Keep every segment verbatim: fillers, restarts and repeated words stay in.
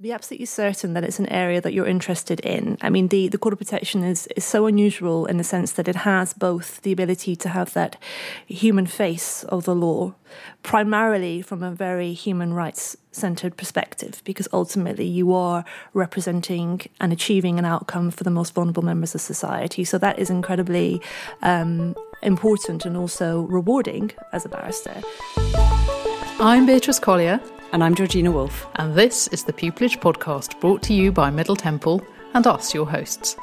Be absolutely certain that it's an area that you're interested in. I mean, the, the Court of Protection is, is so unusual in the sense that it has both the ability to have that human face of the law, primarily from a very human rights-centered perspective, because ultimately you are representing and achieving an outcome for the most vulnerable members of society. So that is incredibly um, important and also rewarding as a barrister. I'm Beatrice Collier. And I'm Georgina Wolfe. And this is the Pupillage Podcast, brought to you by Middle Temple and us, your hosts.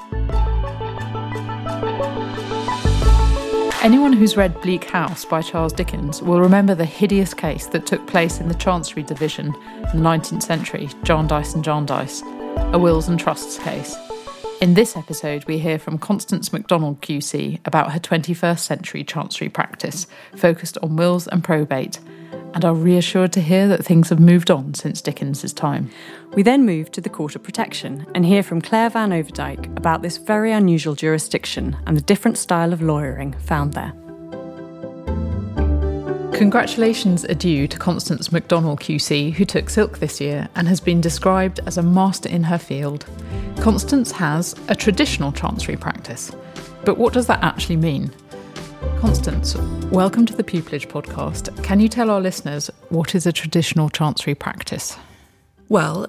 Anyone who's read Bleak House by Charles Dickens will remember the hideous case that took place in the Chancery division in the nineteenth century, Jarndyce and Jarndyce, a wills and trusts case. In this episode, we hear from Constance McDonnell Q C about her twenty-first century Chancery practice, focused on wills and probate, and are reassured to hear that things have moved on since Dickens' time. We then move to the Court of Protection and hear from Claire Van Overdijk about this very unusual jurisdiction and the different style of lawyering found there. Congratulations are due to Constance McDonnell Q C, who took silk this year and has been described as a master in her field. Constance has a traditional Chancery practice, but what does that actually mean? Constance, welcome to the Pupillage Podcast. Can you tell our listeners what is a traditional Chancery practice? Well,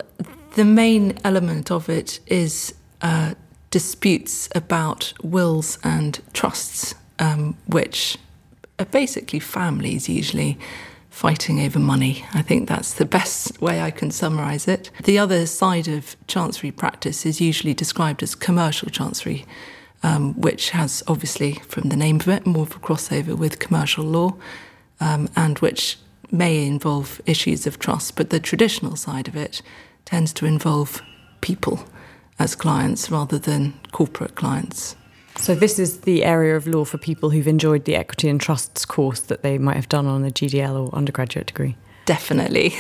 the main element of it is uh, disputes about wills and trusts, um, which are basically families usually fighting over money. I think that's the best way I can summarise it. The other side of Chancery practice is usually described as commercial Chancery, Um, which has obviously, from the name of it, more of a crossover with commercial law, um, and which may involve issues of trust, but the traditional side of it tends to involve people as clients rather than corporate clients. So this is the area of law for people who've enjoyed the Equity and Trusts course that they might have done on a G D L or undergraduate degree? Definitely.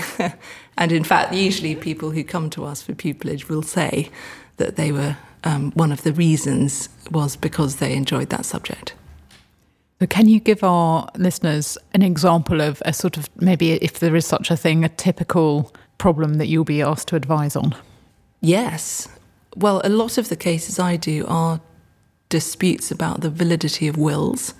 And in fact, usually people who come to us for pupillage will say that they were Um, one of the reasons was because they enjoyed that subject. So can you give our listeners an example of a sort of, maybe if there is such a thing, a typical problem that you'll be asked to advise on? Yes. Well, a lot of the cases I do are disputes about the validity of wills,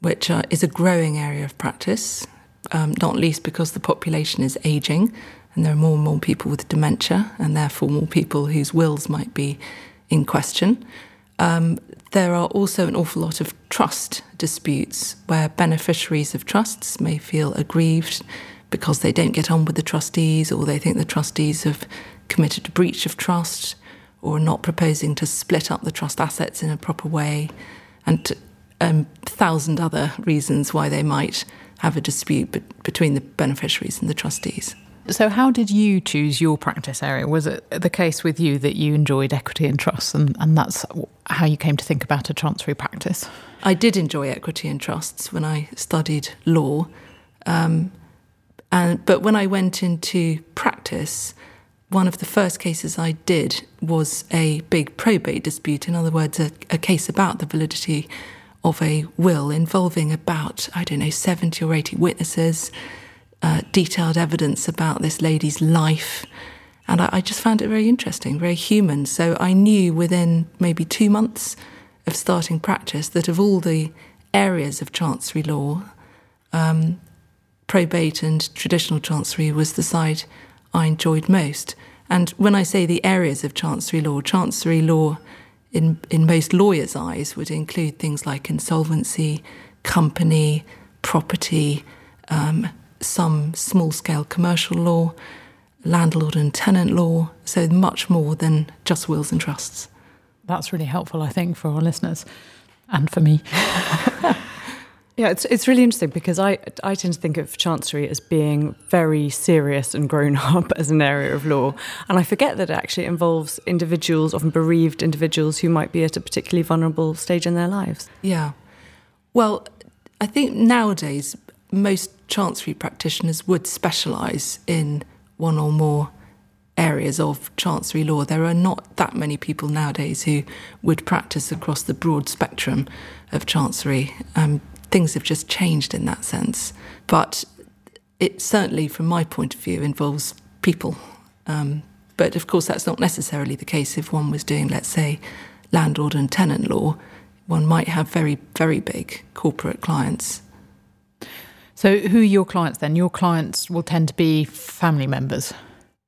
which are, is a growing area of practice, um, not least because the population is ageing and there are more and more people with dementia and therefore more people whose wills might be in question. Um, there are also an awful lot of trust disputes where beneficiaries of trusts may feel aggrieved because they don't get on with the trustees, or they think the trustees have committed a breach of trust or are not proposing to split up the trust assets in a proper way, and um, a thousand other reasons why they might have a dispute be- between the beneficiaries and the trustees. So how did you choose your practice area? Was it the case with you that you enjoyed Equity and Trusts, and, and that's how you came to think about a Chancery practice? I did enjoy Equity and Trusts when I studied law. Um, and but when I went into practice, one of the first cases I did was a big probate dispute. In other words, a, a case about the validity of a will involving about, I don't know, seventy or eighty witnesses, Uh, detailed evidence about this lady's life, and I, I just found it very interesting, very human. So I knew within maybe two months of starting practice that of all the areas of Chancery law, um, probate and traditional Chancery was the side I enjoyed most. And when I say the areas of Chancery law, Chancery law in, in most lawyers' eyes would include things like insolvency, company, property, um some small-scale commercial law, landlord and tenant law, so much more than just wills and trusts. That's really helpful, I think, for our listeners and for me. Yeah, it's it's really interesting because I, I tend to think of Chancery as being very serious and grown-up as an area of law, and I forget that it actually involves individuals, often bereaved individuals, who might be at a particularly vulnerable stage in their lives. Yeah. Well, I think nowadays most Chancery practitioners would specialise in one or more areas of Chancery law. There are not that many people nowadays who would practice across the broad spectrum of Chancery. Um, things have just changed in that sense. But it certainly, from my point of view, involves people. Um, But of course, that's not necessarily the case if one was doing, let's say, landlord and tenant law. One might have very, very big corporate clients. So who are your clients then? Your clients will tend to be family members?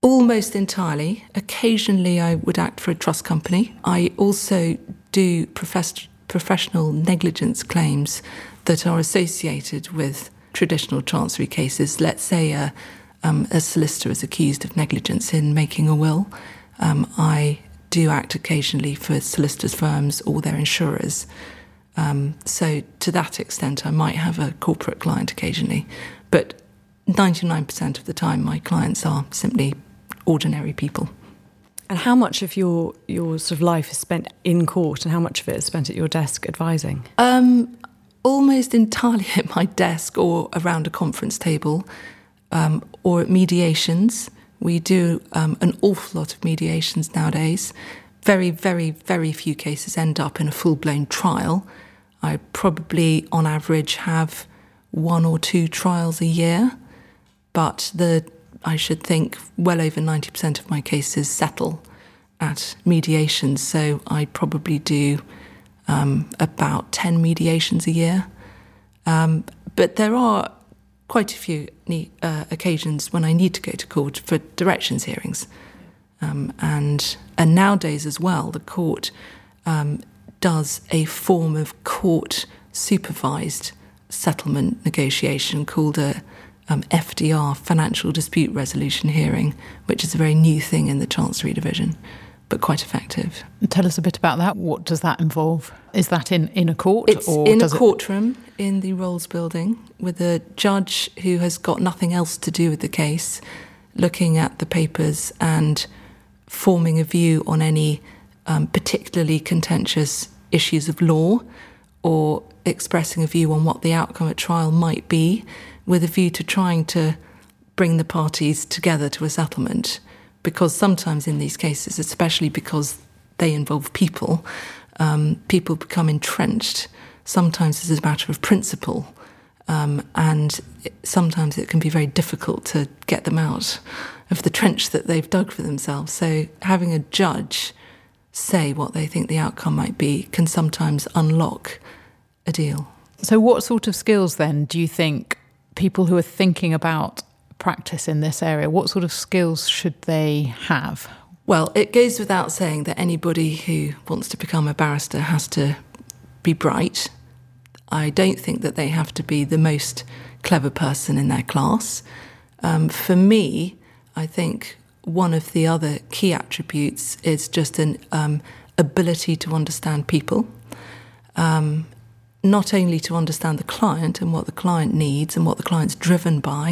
Almost entirely. Occasionally I would act for a trust company. I also do profess- professional negligence claims that are associated with traditional Chancery cases. Let's say a, um, a solicitor is accused of negligence in making a will. Um, I do act occasionally for solicitors' firms or their insurers. Um, so to that extent, I might have a corporate client occasionally. But ninety-nine percent of the time, my clients are simply ordinary people. And how much of your, your sort of life is spent in court and how much of it is spent at your desk advising? Um, almost entirely at my desk or around a conference table um, or at mediations. We do um, an awful lot of mediations nowadays. Very, very, very few cases end up in a full-blown trial. I probably, on average, have one or two trials a year, but the I should think well over ninety percent of my cases settle at mediation, so I probably do um, about ten mediations a year. Um, but there are quite a few uh, occasions when I need to go to court for directions hearings. Um, and, and nowadays as well, the court um, does a form of court-supervised settlement negotiation called a Um, F D R, Financial Dispute Resolution Hearing, which is a very new thing in the Chancery Division, but quite effective. Tell us a bit about that. What does that involve? Is that in, in a court? It's or in does a courtroom it... in the Rolls Building with a judge who has got nothing else to do with the case, looking at the papers and forming a view on any um, particularly contentious issues of law or expressing a view on what the outcome at trial might be, with a view to trying to bring the parties together to a settlement. Because sometimes in these cases, especially because they involve people, um, people become entrenched. Sometimes it's a matter of principle, um, and it, sometimes it can be very difficult to get them out of the trench that they've dug for themselves. So having a judge say what they think the outcome might be can sometimes unlock a deal. So what sort of skills then do you think people who are thinking about practice in this area, what sort of skills should they have? Well, it goes without saying that anybody who wants to become a barrister has to be bright. I don't think that they have to be the most clever person in their class. Um, for me, I think one of the other key attributes is just an um, ability to understand people. Um Not only to understand the client and what the client needs and what the client's driven by,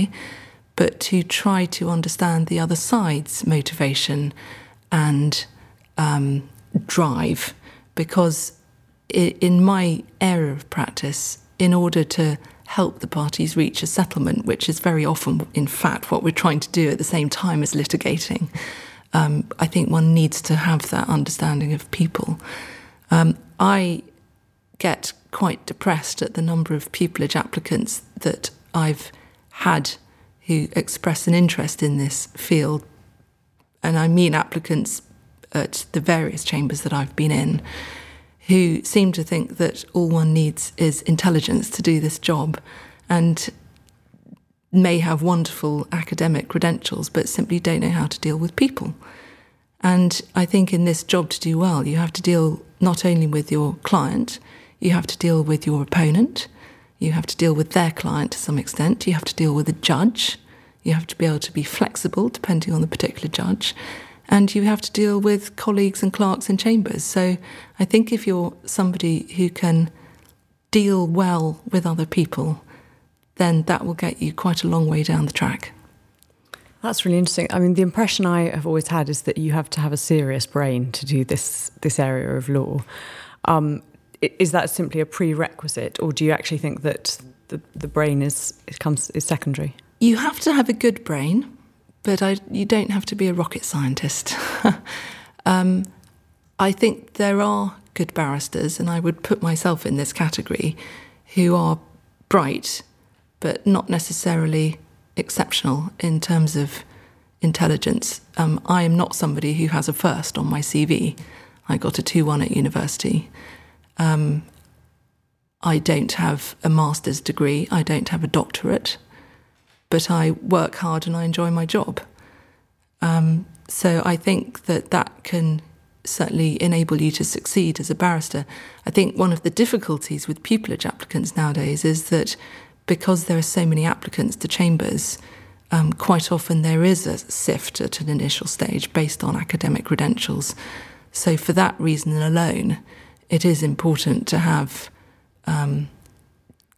but to try to understand the other side's motivation and um, drive. Because in my area of practice, in order to help the parties reach a settlement, which is very often, in fact, what we're trying to do at the same time as litigating, um, I think one needs to have that understanding of people. Um, I get quite depressed at the number of pupillage applicants that I've had who express an interest in this field. And I mean applicants at the various chambers that I've been in who seem to think that all one needs is intelligence to do this job and may have wonderful academic credentials but simply don't know how to deal with people. And I think in this job to do well, you have to deal not only with your client, you have to deal with your opponent, you have to deal with their client to some extent, you have to deal with a judge, you have to be able to be flexible depending on the particular judge, and you have to deal with colleagues and clerks in chambers. So I think if you're somebody who can deal well with other people, then that will get you quite a long way down the track. That's really interesting. I mean, the impression I have always had is that you have to have a serious brain to do this this area of law. Um, Is that simply a prerequisite, or do you actually think that the, the brain is it comes is secondary? You have to have a good brain, but I, you don't have to be a rocket scientist. um, I think there are good barristers, and I would put myself in this category, who are bright, but not necessarily exceptional in terms of intelligence. Um, I am not somebody who has a first on my C V. I got a two one at university. Um, I don't have a master's degree. I don't have a doctorate. But I work hard and I enjoy my job. Um, so I think that that can certainly enable you to succeed as a barrister. I think one of the difficulties with pupillage applicants nowadays is that because there are so many applicants to chambers, um, quite often there is a sift at an initial stage based on academic credentials. So for that reason alone, it is important to have um,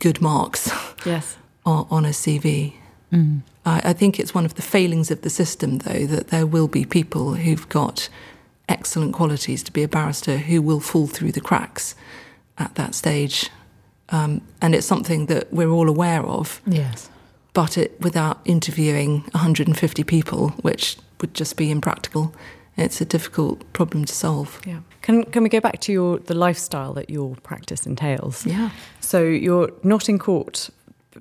good marks yes. on, on a C V. Mm. I, I think it's one of the failings of the system, though, that there will be people who've got excellent qualities to be a barrister who will fall through the cracks at that stage. Um, and it's something that we're all aware of. Yes. But it, without interviewing one hundred fifty people, which would just be impractical, it's a difficult problem to solve. Yeah. Can can we go back to your the lifestyle that your practice entails? Yeah. So you're not in court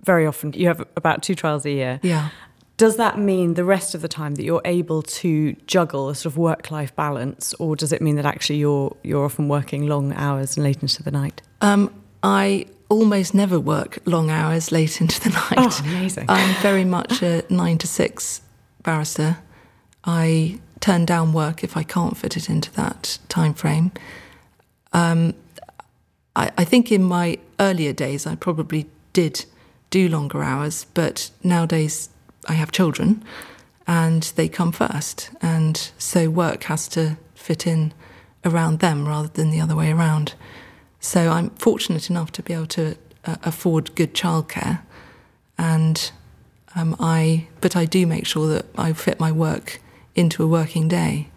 very often. You have about two trials a year. Yeah. Does that mean the rest of the time that you're able to juggle a sort of work-life balance, or does it mean that actually you're you're often working long hours and late into the night? Um, I almost never work long hours late into the night. Oh, amazing. I'm very much a nine to six barrister. I turn down work if I can't fit it into that time frame. Um, I, I think in my earlier days I probably did do longer hours, but nowadays I have children and they come first, and so work has to fit in around them rather than the other way around. So I'm fortunate enough to be able to uh, afford good childcare, and um, I but I do make sure that I fit my work into a working day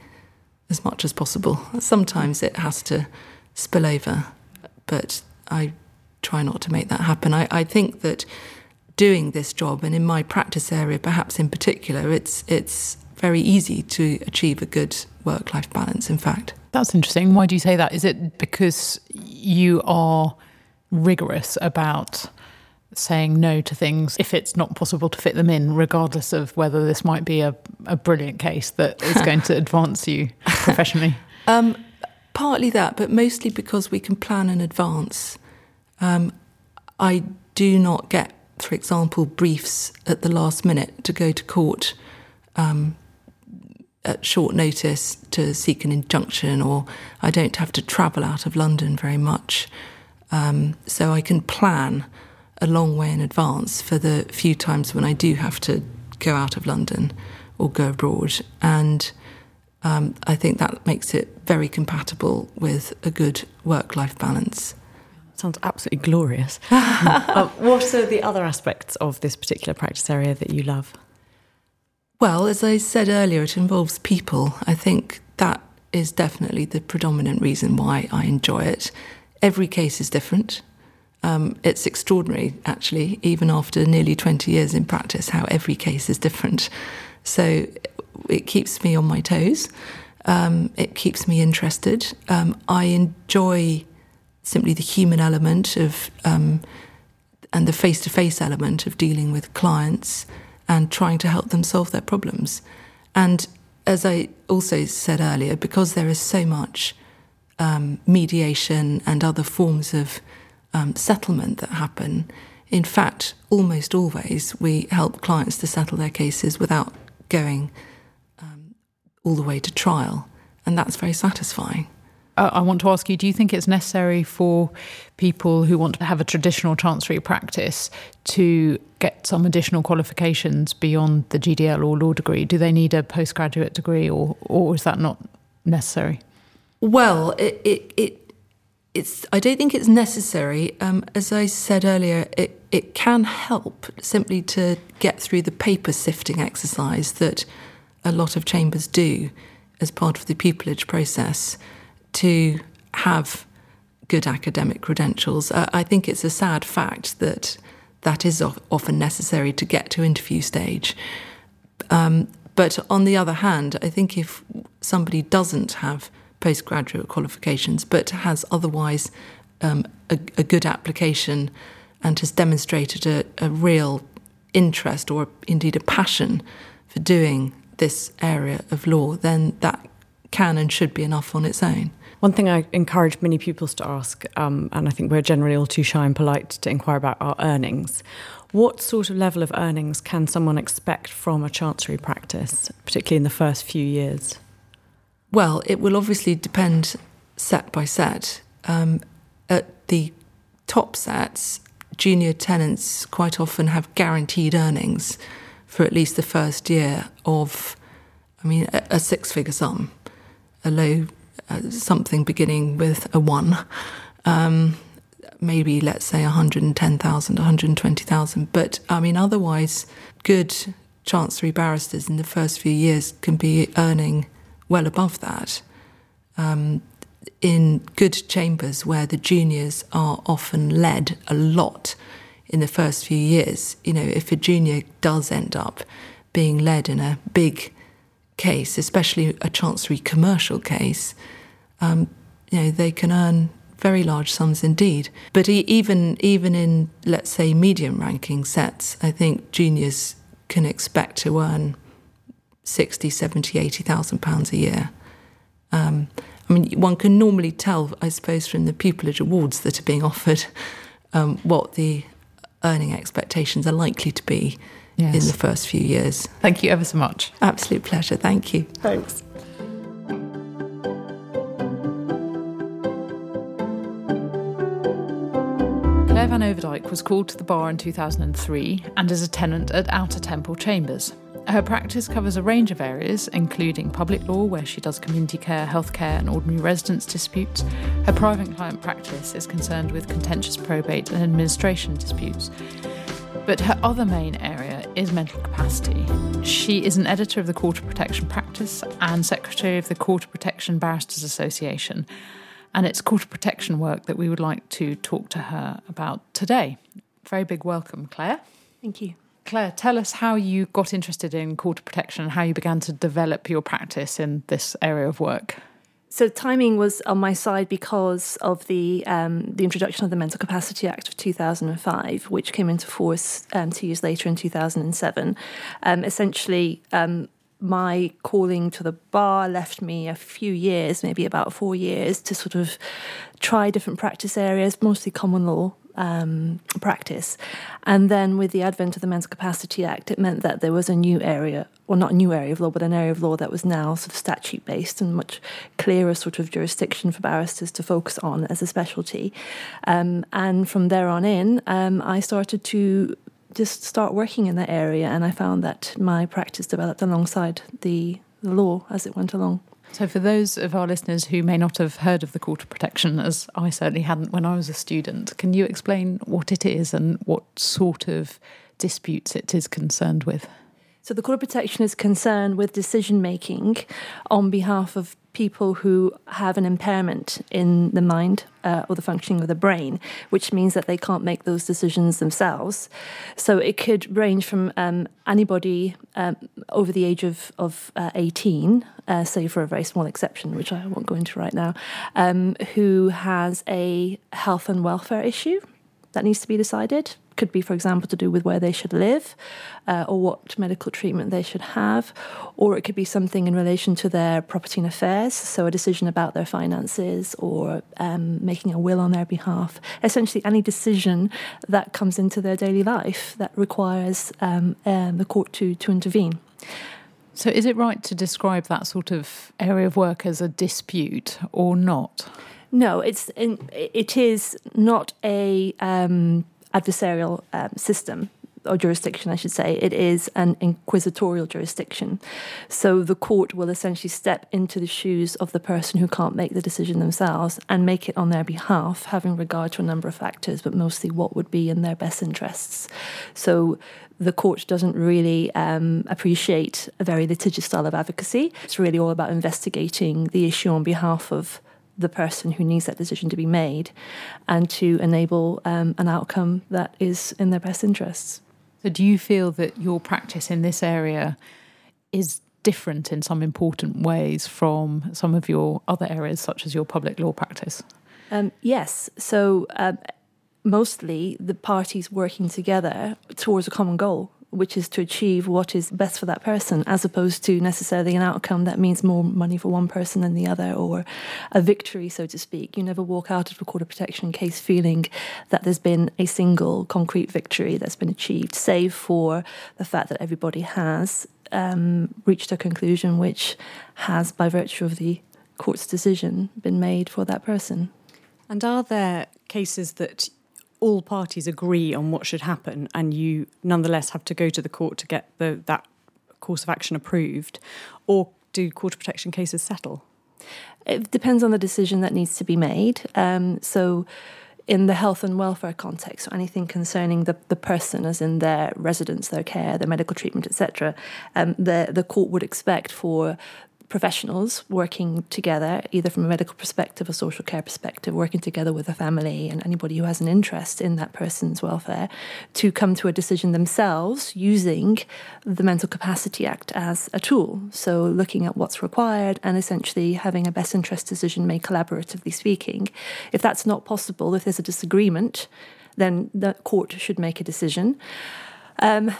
as much as possible. Sometimes it has to spill over, but I try not to make that happen. I, I think that doing this job, and in my practice area perhaps in particular, it's it's very easy to achieve a good work-life balance, in fact. That's interesting. Why do you say that? Is it because you are rigorous about saying no to things if it's not possible to fit them in, regardless of whether this might be a, a brilliant case that is going to advance you professionally? Um, partly that, but mostly because we can plan in advance. Um, I do not get, for example, briefs at the last minute to go to court um, at short notice to seek an injunction, or I don't have to travel out of London very much. Um, so I can plan a long way in advance for the few times when I do have to go out of London or go abroad. And um, I think that makes it very compatible with a good work-life balance. Sounds absolutely glorious. uh, what are the other aspects of this particular practice area that you love? Well, as I said earlier, it involves people. I think that is definitely the predominant reason why I enjoy it. Every case is different. Um, it's extraordinary, actually, even after nearly twenty years in practice, how every case is different. So it keeps me on my toes. Um, it keeps me interested. Um, I enjoy simply the human element of um, and the face-to-face element of dealing with clients and trying to help them solve their problems. And as I also said earlier, because there is so much um, mediation and other forms of um, settlement that happen, in fact, almost always we help clients to settle their cases without going um, all the way to trial. And that's very satisfying. I want to ask you, do you think it's necessary for people who want to have a traditional Chancery practice to get some additional qualifications beyond the G D L or law degree? Do they need a postgraduate degree, or, or is that not necessary? Well, it, it, it it's I don't think it's necessary. Um, as I said earlier, it, it can help simply to get through the paper sifting exercise that a lot of chambers do as part of the pupillage process, to have good academic credentials. Uh, I think it's a sad fact that that is of, often necessary to get to interview stage. Um, but on the other hand, I think if somebody doesn't have postgraduate qualifications but has otherwise um, a, a good application and has demonstrated a, a real interest or indeed a passion for doing this area of law, then that can and should be enough on its own. One thing I encourage many pupils to ask, um, and I think we're generally all too shy and polite to inquire about, our earnings. What sort of level of earnings can someone expect from a Chancery practice, particularly in the first few years? Well, it will obviously depend set by set. Um, at the top sets, junior tenants quite often have guaranteed earnings for at least the first year of, I mean, a, a six-figure sum, a low uh, something beginning with a one, um, maybe, let's say, one hundred ten thousand, one hundred twenty thousand. But, I mean, otherwise, good Chancery barristers in the first few years can be earning well above that. Um, in good chambers where the juniors are often led a lot in the first few years, you know, if a junior does end up being led in a big case, especially a Chancery commercial case, um, you know, they can earn very large sums indeed. But even even in, let's say, medium-ranking sets, I think juniors can expect to earn sixty, seventy, eighty thousand pounds a year. Um, I mean, one can normally tell, I suppose, from the pupillage awards that are being offered um, what the earning expectations are likely to be yes. in the first few years. Thank you ever so much. Absolute pleasure. Thank you. Thanks. Claire Van Overdijk was called to the bar in two thousand three and is a tenant at Outer Temple Chambers. Her practice covers a range of areas, including public law, where she does community care, healthcare and ordinary residence disputes. Her private client practice is concerned with contentious probate and administration disputes. But her other main area is mental capacity. She is an editor of the Court of Protection practice and secretary of the Court of Protection Barristers Association. And it's Court of Protection work that we would like to talk to her about today. Very big welcome, Claire. Thank you. Claire, tell us how you got interested in Court of Protection and how you began to develop your practice in this area of work. So timing was on my side because of the um, the introduction of the Mental Capacity Act of two thousand five, which came into force um, two years later in two thousand seven. Um, essentially, um, my calling to the bar left me a few years, maybe about four years, to sort of try different practice areas, mostly common law. Um, practice. And then with the advent of the Mental Capacity Act, it meant that there was a new area, well, not a new area of law, but an area of law that was now sort of statute-based and much clearer sort of jurisdiction for barristers to focus on as a specialty. Um, and from there on in, um, I started to just start working in that area, and I found that my practice developed alongside the, the law as it went along. So for those of our listeners who may not have heard of the Court of Protection, as I certainly hadn't when I was a student, can you explain what it is and what sort of disputes it is concerned with? So the Court of Protection is concerned with decision-making on behalf of people who have an impairment in the mind uh, or the functioning of the brain, which means that they can't make those decisions themselves. So it could range from um, anybody um, over the age of, of uh, eighteen, uh, say for a very small exception, which I won't go into right now, um, who has a health and welfare issue that needs to be decided. Could be, for example, to do with where they should live uh, or what medical treatment they should have, or it could be something in relation to their property and affairs, so a decision about their finances or um, making a will on their behalf. Essentially, any decision that comes into their daily life that requires um, um, the court to, to intervene. So is it right to describe that sort of area of work as a dispute or not? No, it's it is not a... Um, adversarial um, system or jurisdiction, I should say. It is an inquisitorial jurisdiction. So the court will essentially step into the shoes of the person who can't make the decision themselves and make it on their behalf, having regard to a number of factors, but mostly what would be in their best interests. So the court doesn't really um, appreciate a very litigious style of advocacy. It's really all about investigating the issue on behalf of the person who needs that decision to be made and to enable um, an outcome that is in their best interests. So do you feel that your practice in this area is different in some important ways from some of your other areas, such as your public law practice? Um, yes. So um, mostly the parties working together towards a common goal, which is to achieve what is best for that person, as opposed to necessarily an outcome that means more money for one person than the other, or a victory, so to speak. You never walk out of a Court of Protection case feeling that there's been a single concrete victory that's been achieved, save for the fact that everybody has um, reached a conclusion which has, by virtue of the court's decision, been made for that person. And are there cases that all parties agree on what should happen and you nonetheless have to go to the court to get the, that course of action approved, or do Court of Protection cases settle? It depends on the decision that needs to be made. Um, so in the health and welfare context, so anything concerning the, the person, as in their residence, their care, their medical treatment, et cetera, um, the, the court would expect for professionals working together, either from a medical perspective or social care perspective, working together with a family and anybody who has an interest in that person's welfare, to come to a decision themselves using the Mental Capacity Act as a tool. So looking at what's required and essentially having a best interest decision made collaboratively speaking. If that's not possible, if there's a disagreement, then the court should make a decision. Um,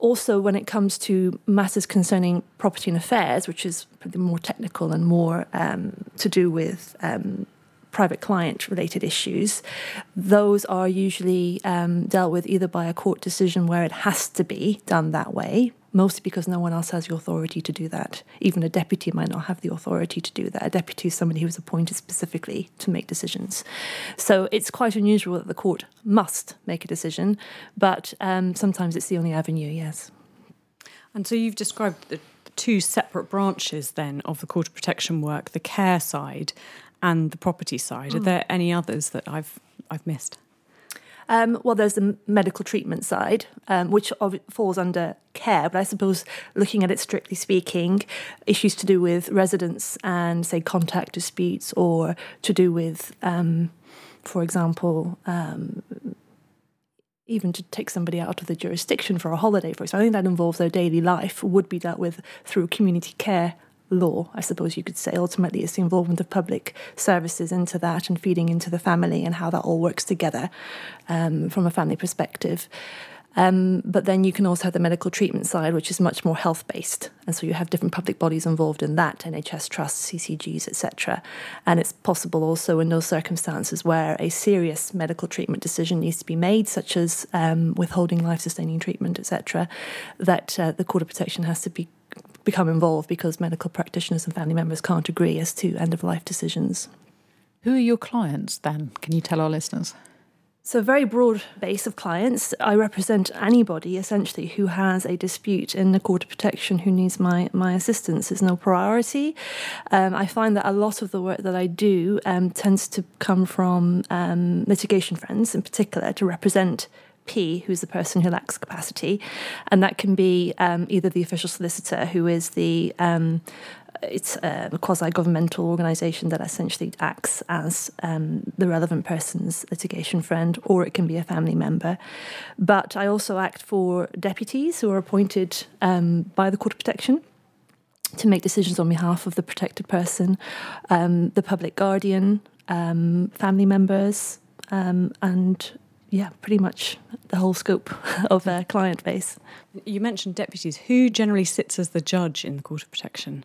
Also, when it comes to matters concerning property and affairs, which is more technical and more um, to do with um, private client-related issues, those are usually um, dealt with either by a court decision where it has to be done that way, mostly because no one else has the authority to do that. Even a deputy might not have the authority to do that. A deputy is somebody who was appointed specifically to make decisions. So it's quite unusual that the court must make a decision, but um, sometimes it's the only avenue, yes. And so you've described the two separate branches then of the Court of Protection work, the care side and the property side. Mm. Are there any others that I've I've missed? Um, well, there's the medical treatment side, um, which of, falls under care, but I suppose looking at it strictly speaking, issues to do with residence and, say, contact disputes, or to do with, um, for example, um, even to take somebody out of the jurisdiction for a holiday, for example. I think that involves their daily life, would be dealt with through community care law, I suppose you could say. Ultimately, it's the involvement of public services into that and feeding into the family and how that all works together um, from a family perspective. Um, but then you can also have the medical treatment side, which is much more health-based. And so you have different public bodies involved in that, N H S trusts, C C Gs, et cetera. And it's possible also in those circumstances where a serious medical treatment decision needs to be made, such as um, withholding life-sustaining treatment, et cetera, that uh, the Court of Protection has to be become involved, because medical practitioners and family members can't agree as to end-of-life decisions. Who are your clients then? Can you tell our listeners? So a very broad base of clients. I represent anybody, essentially, who has a dispute in the Court of Protection who needs my, my assistance. It's no priority. Um, I find that a lot of the work that I do um, tends to come from um, litigation friends in particular, to represent P, who's the person who lacks capacity, and that can be um, either the official solicitor, who is the um, it's a quasi-governmental organisation that essentially acts as um, the relevant person's litigation friend, or it can be a family member. But I also act for deputies who are appointed um, by the Court of Protection to make decisions on behalf of the protected person, um, the public guardian, um, family members, um, and yeah, pretty much the whole scope of a client base. You mentioned deputies. Who generally sits as the judge in the Court of Protection?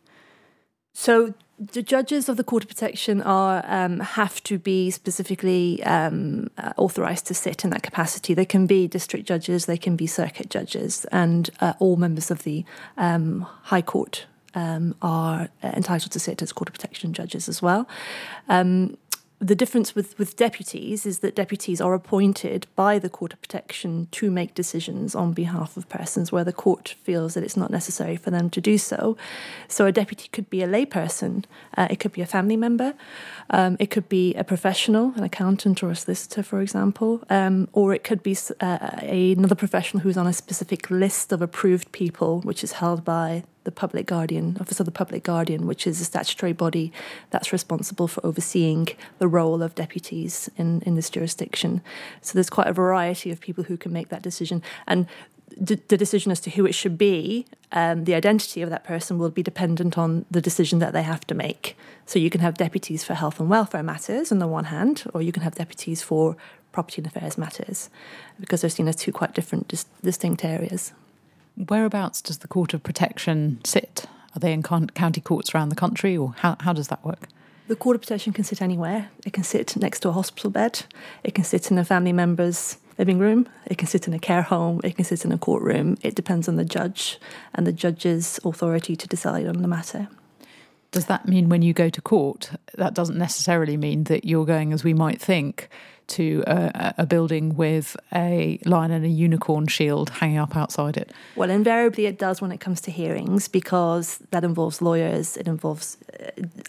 So the judges of the Court of Protection are um, have to be specifically um, uh, authorised to sit in that capacity. They can be district judges, they can be circuit judges, and uh, all members of the um, High Court um, are entitled to sit as Court of Protection judges as well. Um The difference with, with deputies is that deputies are appointed by the Court of Protection to make decisions on behalf of persons where the court feels that it's not necessary for them to do so. So a deputy could be a layperson, uh, it could be a family member, um, it could be a professional, an accountant or a solicitor, for example, um, or it could be uh, another professional who's on a specific list of approved people, which is held by the Public Guardian, Office of the Public Guardian, which is a statutory body that's responsible for overseeing the role of deputies in, in this jurisdiction. So there's quite a variety of people who can make that decision. And d- the decision as to who it should be, um, the identity of that person, will be dependent on the decision that they have to make. So you can have deputies for health and welfare matters on the one hand, or you can have deputies for property and affairs matters, because they're seen as two quite different, dis- distinct areas. Whereabouts does the Court of Protection sit? Are they in con- county courts around the country, or how, how does that work? The Court of Protection can sit anywhere. It can sit next to a hospital bed. It can sit in a family member's living room. It can sit in a care home. It can sit in a courtroom. It depends on the judge and the judge's authority to decide on the matter. Does that mean when you go to court, that doesn't necessarily mean that you're going, as we might think, to a, a building with a lion and a unicorn shield hanging up outside it? Well, invariably it does when it comes to hearings, because that involves lawyers. It involves,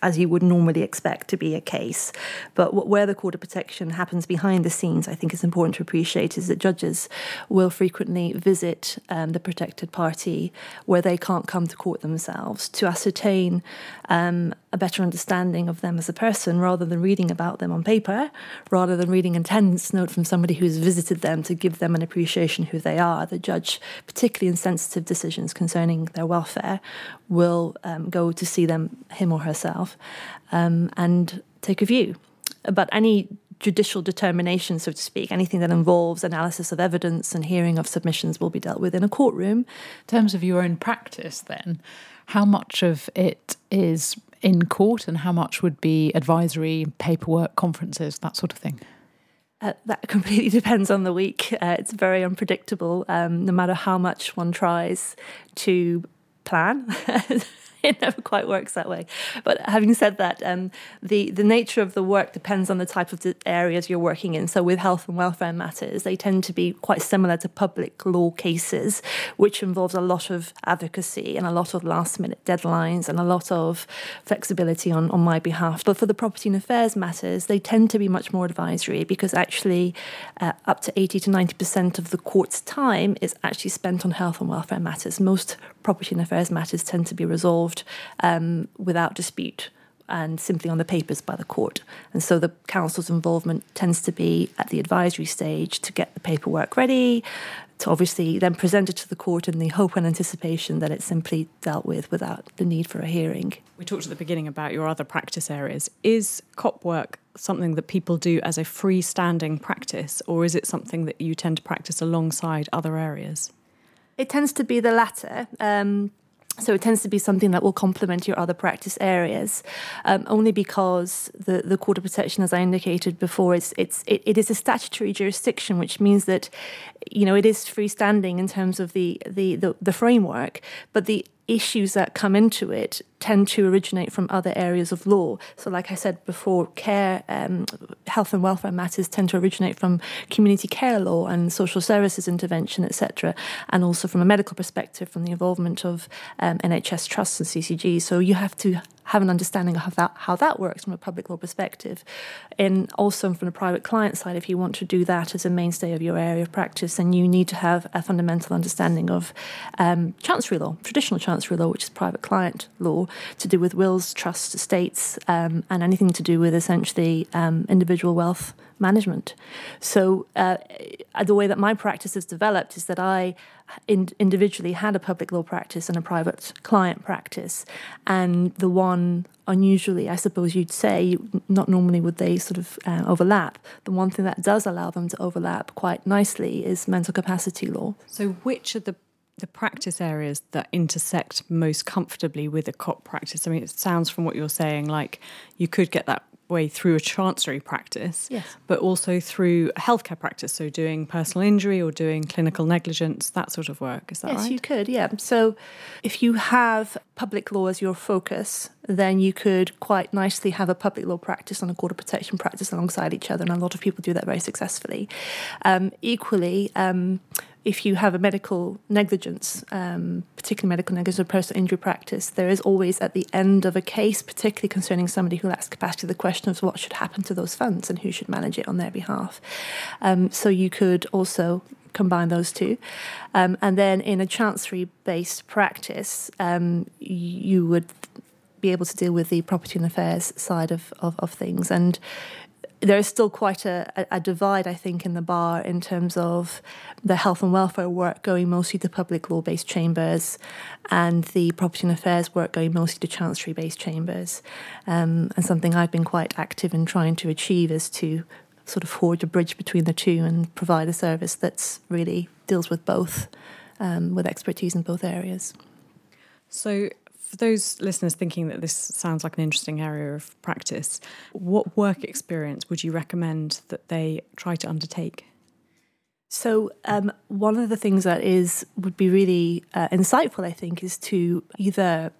as you would normally expect, to be a case. But what, where the Court of Protection happens behind the scenes, I think it's important to appreciate, is that judges will frequently visit um, the protected party where they can't come to court themselves, to ascertain um, a better understanding of them as a person, rather than reading about them on paper, rather than reading an attendance note from somebody who's visited them to give them an appreciation who they are. The judge, particularly in sensitive decisions concerning their welfare, will um, go to see them, him or herself, um, and take a view. But any judicial determination, so to speak, anything that involves analysis of evidence and hearing of submissions, will be dealt with in a courtroom. In terms of your own practice then, how much of it is in court and how much would be advisory, paperwork, conferences, that sort of thing? Uh, that completely depends on the week. Uh, it's very unpredictable, um, no matter how much one tries to plan. It never quite works that way. But having said that, um, the, the nature of the work depends on the type of the areas you're working in. So with health and welfare matters, they tend to be quite similar to public law cases, which involves a lot of advocacy and a lot of last-minute deadlines and a lot of flexibility on, on my behalf. But for the property and affairs matters, they tend to be much more advisory, because actually uh, up to eighty to ninety percent of the court's time is actually spent on health and welfare matters. Most property and affairs matters tend to be resolved Um, without dispute and simply on the papers by the court. And so the council's involvement tends to be at the advisory stage, to get the paperwork ready, to obviously then present it to the court in the hope and anticipation that it's simply dealt with without the need for a hearing. We talked at the beginning about your other practice areas. Is cop work something that people do as a freestanding practice, or is it something that you tend to practice alongside other areas? It tends to be the latter. Um So it tends to be something that will complement your other practice areas, um, only because the, the Court of Protection, as I indicated before, it's, it's, it, it is a statutory jurisdiction, which means that, you know, it is freestanding in terms of the, the, the, the framework, but the issues that come into it tend to originate from other areas of law. So like I said before, care, um, health and welfare matters tend to originate from community care law and social services intervention, et cetera, and also from a medical perspective, from the involvement of um, N H S trusts and C C G. So you have to have an understanding of how that, how that works from a public law perspective. And also from the private client side, if you want to do that as a mainstay of your area of practice, then you need to have a fundamental understanding of um, Chancery law, traditional Chancery law, which is private client law, to do with wills, trusts, estates, um, and anything to do with essentially um, individual wealth management. So uh, the way that my practice has developed is that I in- individually had a public law practice and a private client practice, and the one, unusually, I suppose you'd say, not normally would they sort of uh, overlap. The one thing that does allow them to overlap quite nicely is mental capacity law. So which are the the practice areas that intersect most comfortably with a cop practice? I mean, it sounds from what you're saying like you could get that way through a Chancery practice, yes, but also through healthcare practice, so doing personal injury or doing clinical negligence, that sort of work, is that yes, right? Yes, you could, yeah. So if you have public law as your focus, then you could quite nicely have a public law practice and a Court of Protection practice alongside each other, and a lot of people do that very successfully. Um, equally, um, if you have a medical negligence, um, particularly medical negligence or personal injury practice, there is always at the end of a case, particularly concerning somebody who lacks capacity, the question of what should happen to those funds and who should manage it on their behalf. Um, so you could also combine those two. Um, and then in a Chancery-based practice, um, you would be able to deal with the property and affairs side of, of, of things. And there is still quite a, a divide, I think, in the bar in terms of the health and welfare work going mostly to public law-based chambers and the property and affairs work going mostly to Chancery-based chambers. Um, and something I've been quite active in trying to achieve is to sort of forge a bridge between the two and provide a service that's really deals with both um, with expertise in both areas. So for those listeners thinking that this sounds like an interesting area of practice, what work experience would you recommend that they try to undertake? So um, one of the things that is would be really uh, insightful, I think, is to either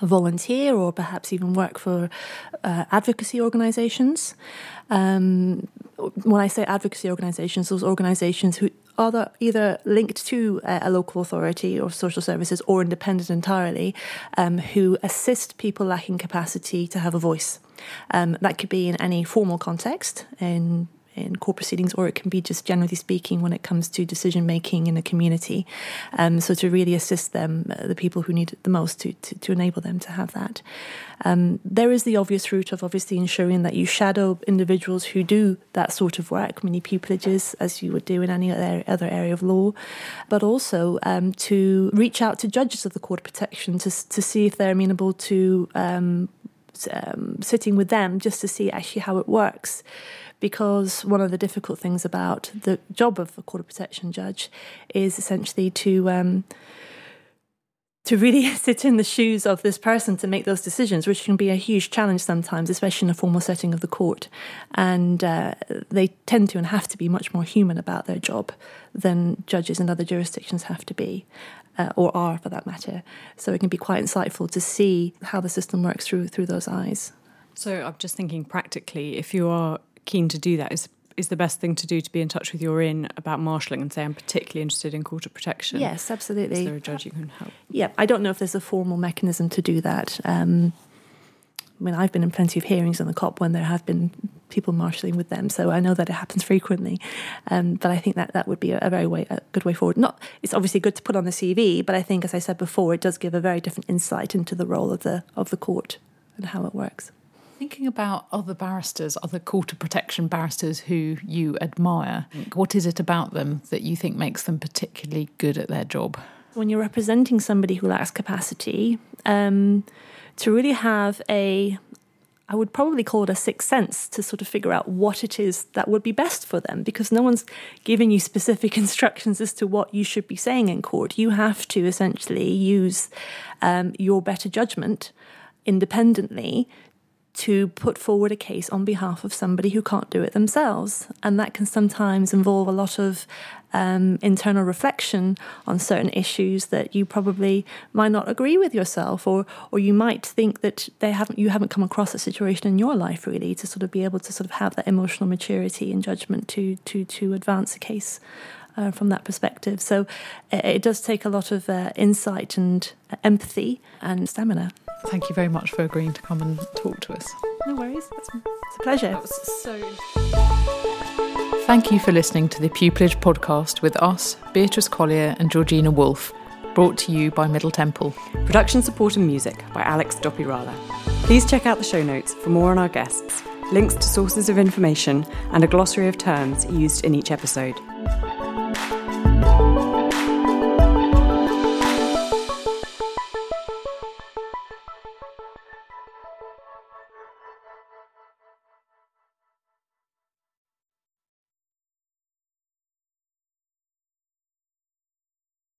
volunteer or perhaps even work for uh, advocacy organisations. Um, when I say advocacy organisations, those organisations who are either linked to a local authority or social services or independent entirely, um, who assist people lacking capacity to have a voice. Um, that could be in any formal context, in in court proceedings, or it can be just generally speaking when it comes to decision making in a community. Um, so to really assist them, uh, the people who need it the most, to, to, to enable them to have that. Um, there is the obvious route of obviously ensuring that you shadow individuals who do that sort of work, mini pupillages, as you would do in any other, other area of law, but also um, to reach out to judges of the Court of Protection to, to see if they're amenable to um, um, sitting with them just to see actually how it works. Because one of the difficult things about the job of a Court of Protection judge is essentially to um, to really sit in the shoes of this person to make those decisions, which can be a huge challenge sometimes, especially in a formal setting of the court. And uh, they tend to and have to be much more human about their job than judges in other jurisdictions have to be, uh, or are for that matter. So it can be quite insightful to see how the system works through through those eyes. So I'm just thinking practically, if you are keen to do that, is is the best thing to do to be in touch with your inn about marshalling and say, I'm particularly interested in Court of Protection? Yes, absolutely. Is there a judge you can help? Yeah, I don't know if there's a formal mechanism to do that. Um, I mean, I've been in plenty of hearings on the C O P when there have been people marshalling with them, so I know that it happens frequently. Um, but I think that that would be a, a very way, a good way forward. Not, it's obviously good to put on the C V, but I think, as I said before, it does give a very different insight into the role of the of the court and how it works. Thinking about other barristers, other Court of Protection barristers who you admire, what is it about them that you think makes them particularly good at their job? When you're representing somebody who lacks capacity, um, to really have a, I would probably call it a sixth sense to sort of figure out what it is that would be best for them, because no one's giving you specific instructions as to what you should be saying in court. You have to essentially use um, your better judgment independently to put forward a case on behalf of somebody who can't do it themselves. And that can sometimes involve a lot of um, internal reflection on certain issues that you probably might not agree with yourself, or or you might think that they haven't you haven't come across a situation in your life, really, to sort of be able to sort of have that emotional maturity and judgment to to to advance a case uh, from that perspective. So it, it does take a lot of uh, insight and empathy and stamina. Thank you very much for agreeing to come and talk to us. No worries. It's a pleasure. That was so... Thank you for listening to the Pupillage podcast with us, Beatrice Collier and Georgina Wolfe, brought to you by Middle Temple. Production support and music by Alex Doppirala. Please check out the show notes for more on our guests, links to sources of information and a glossary of terms used in each episode.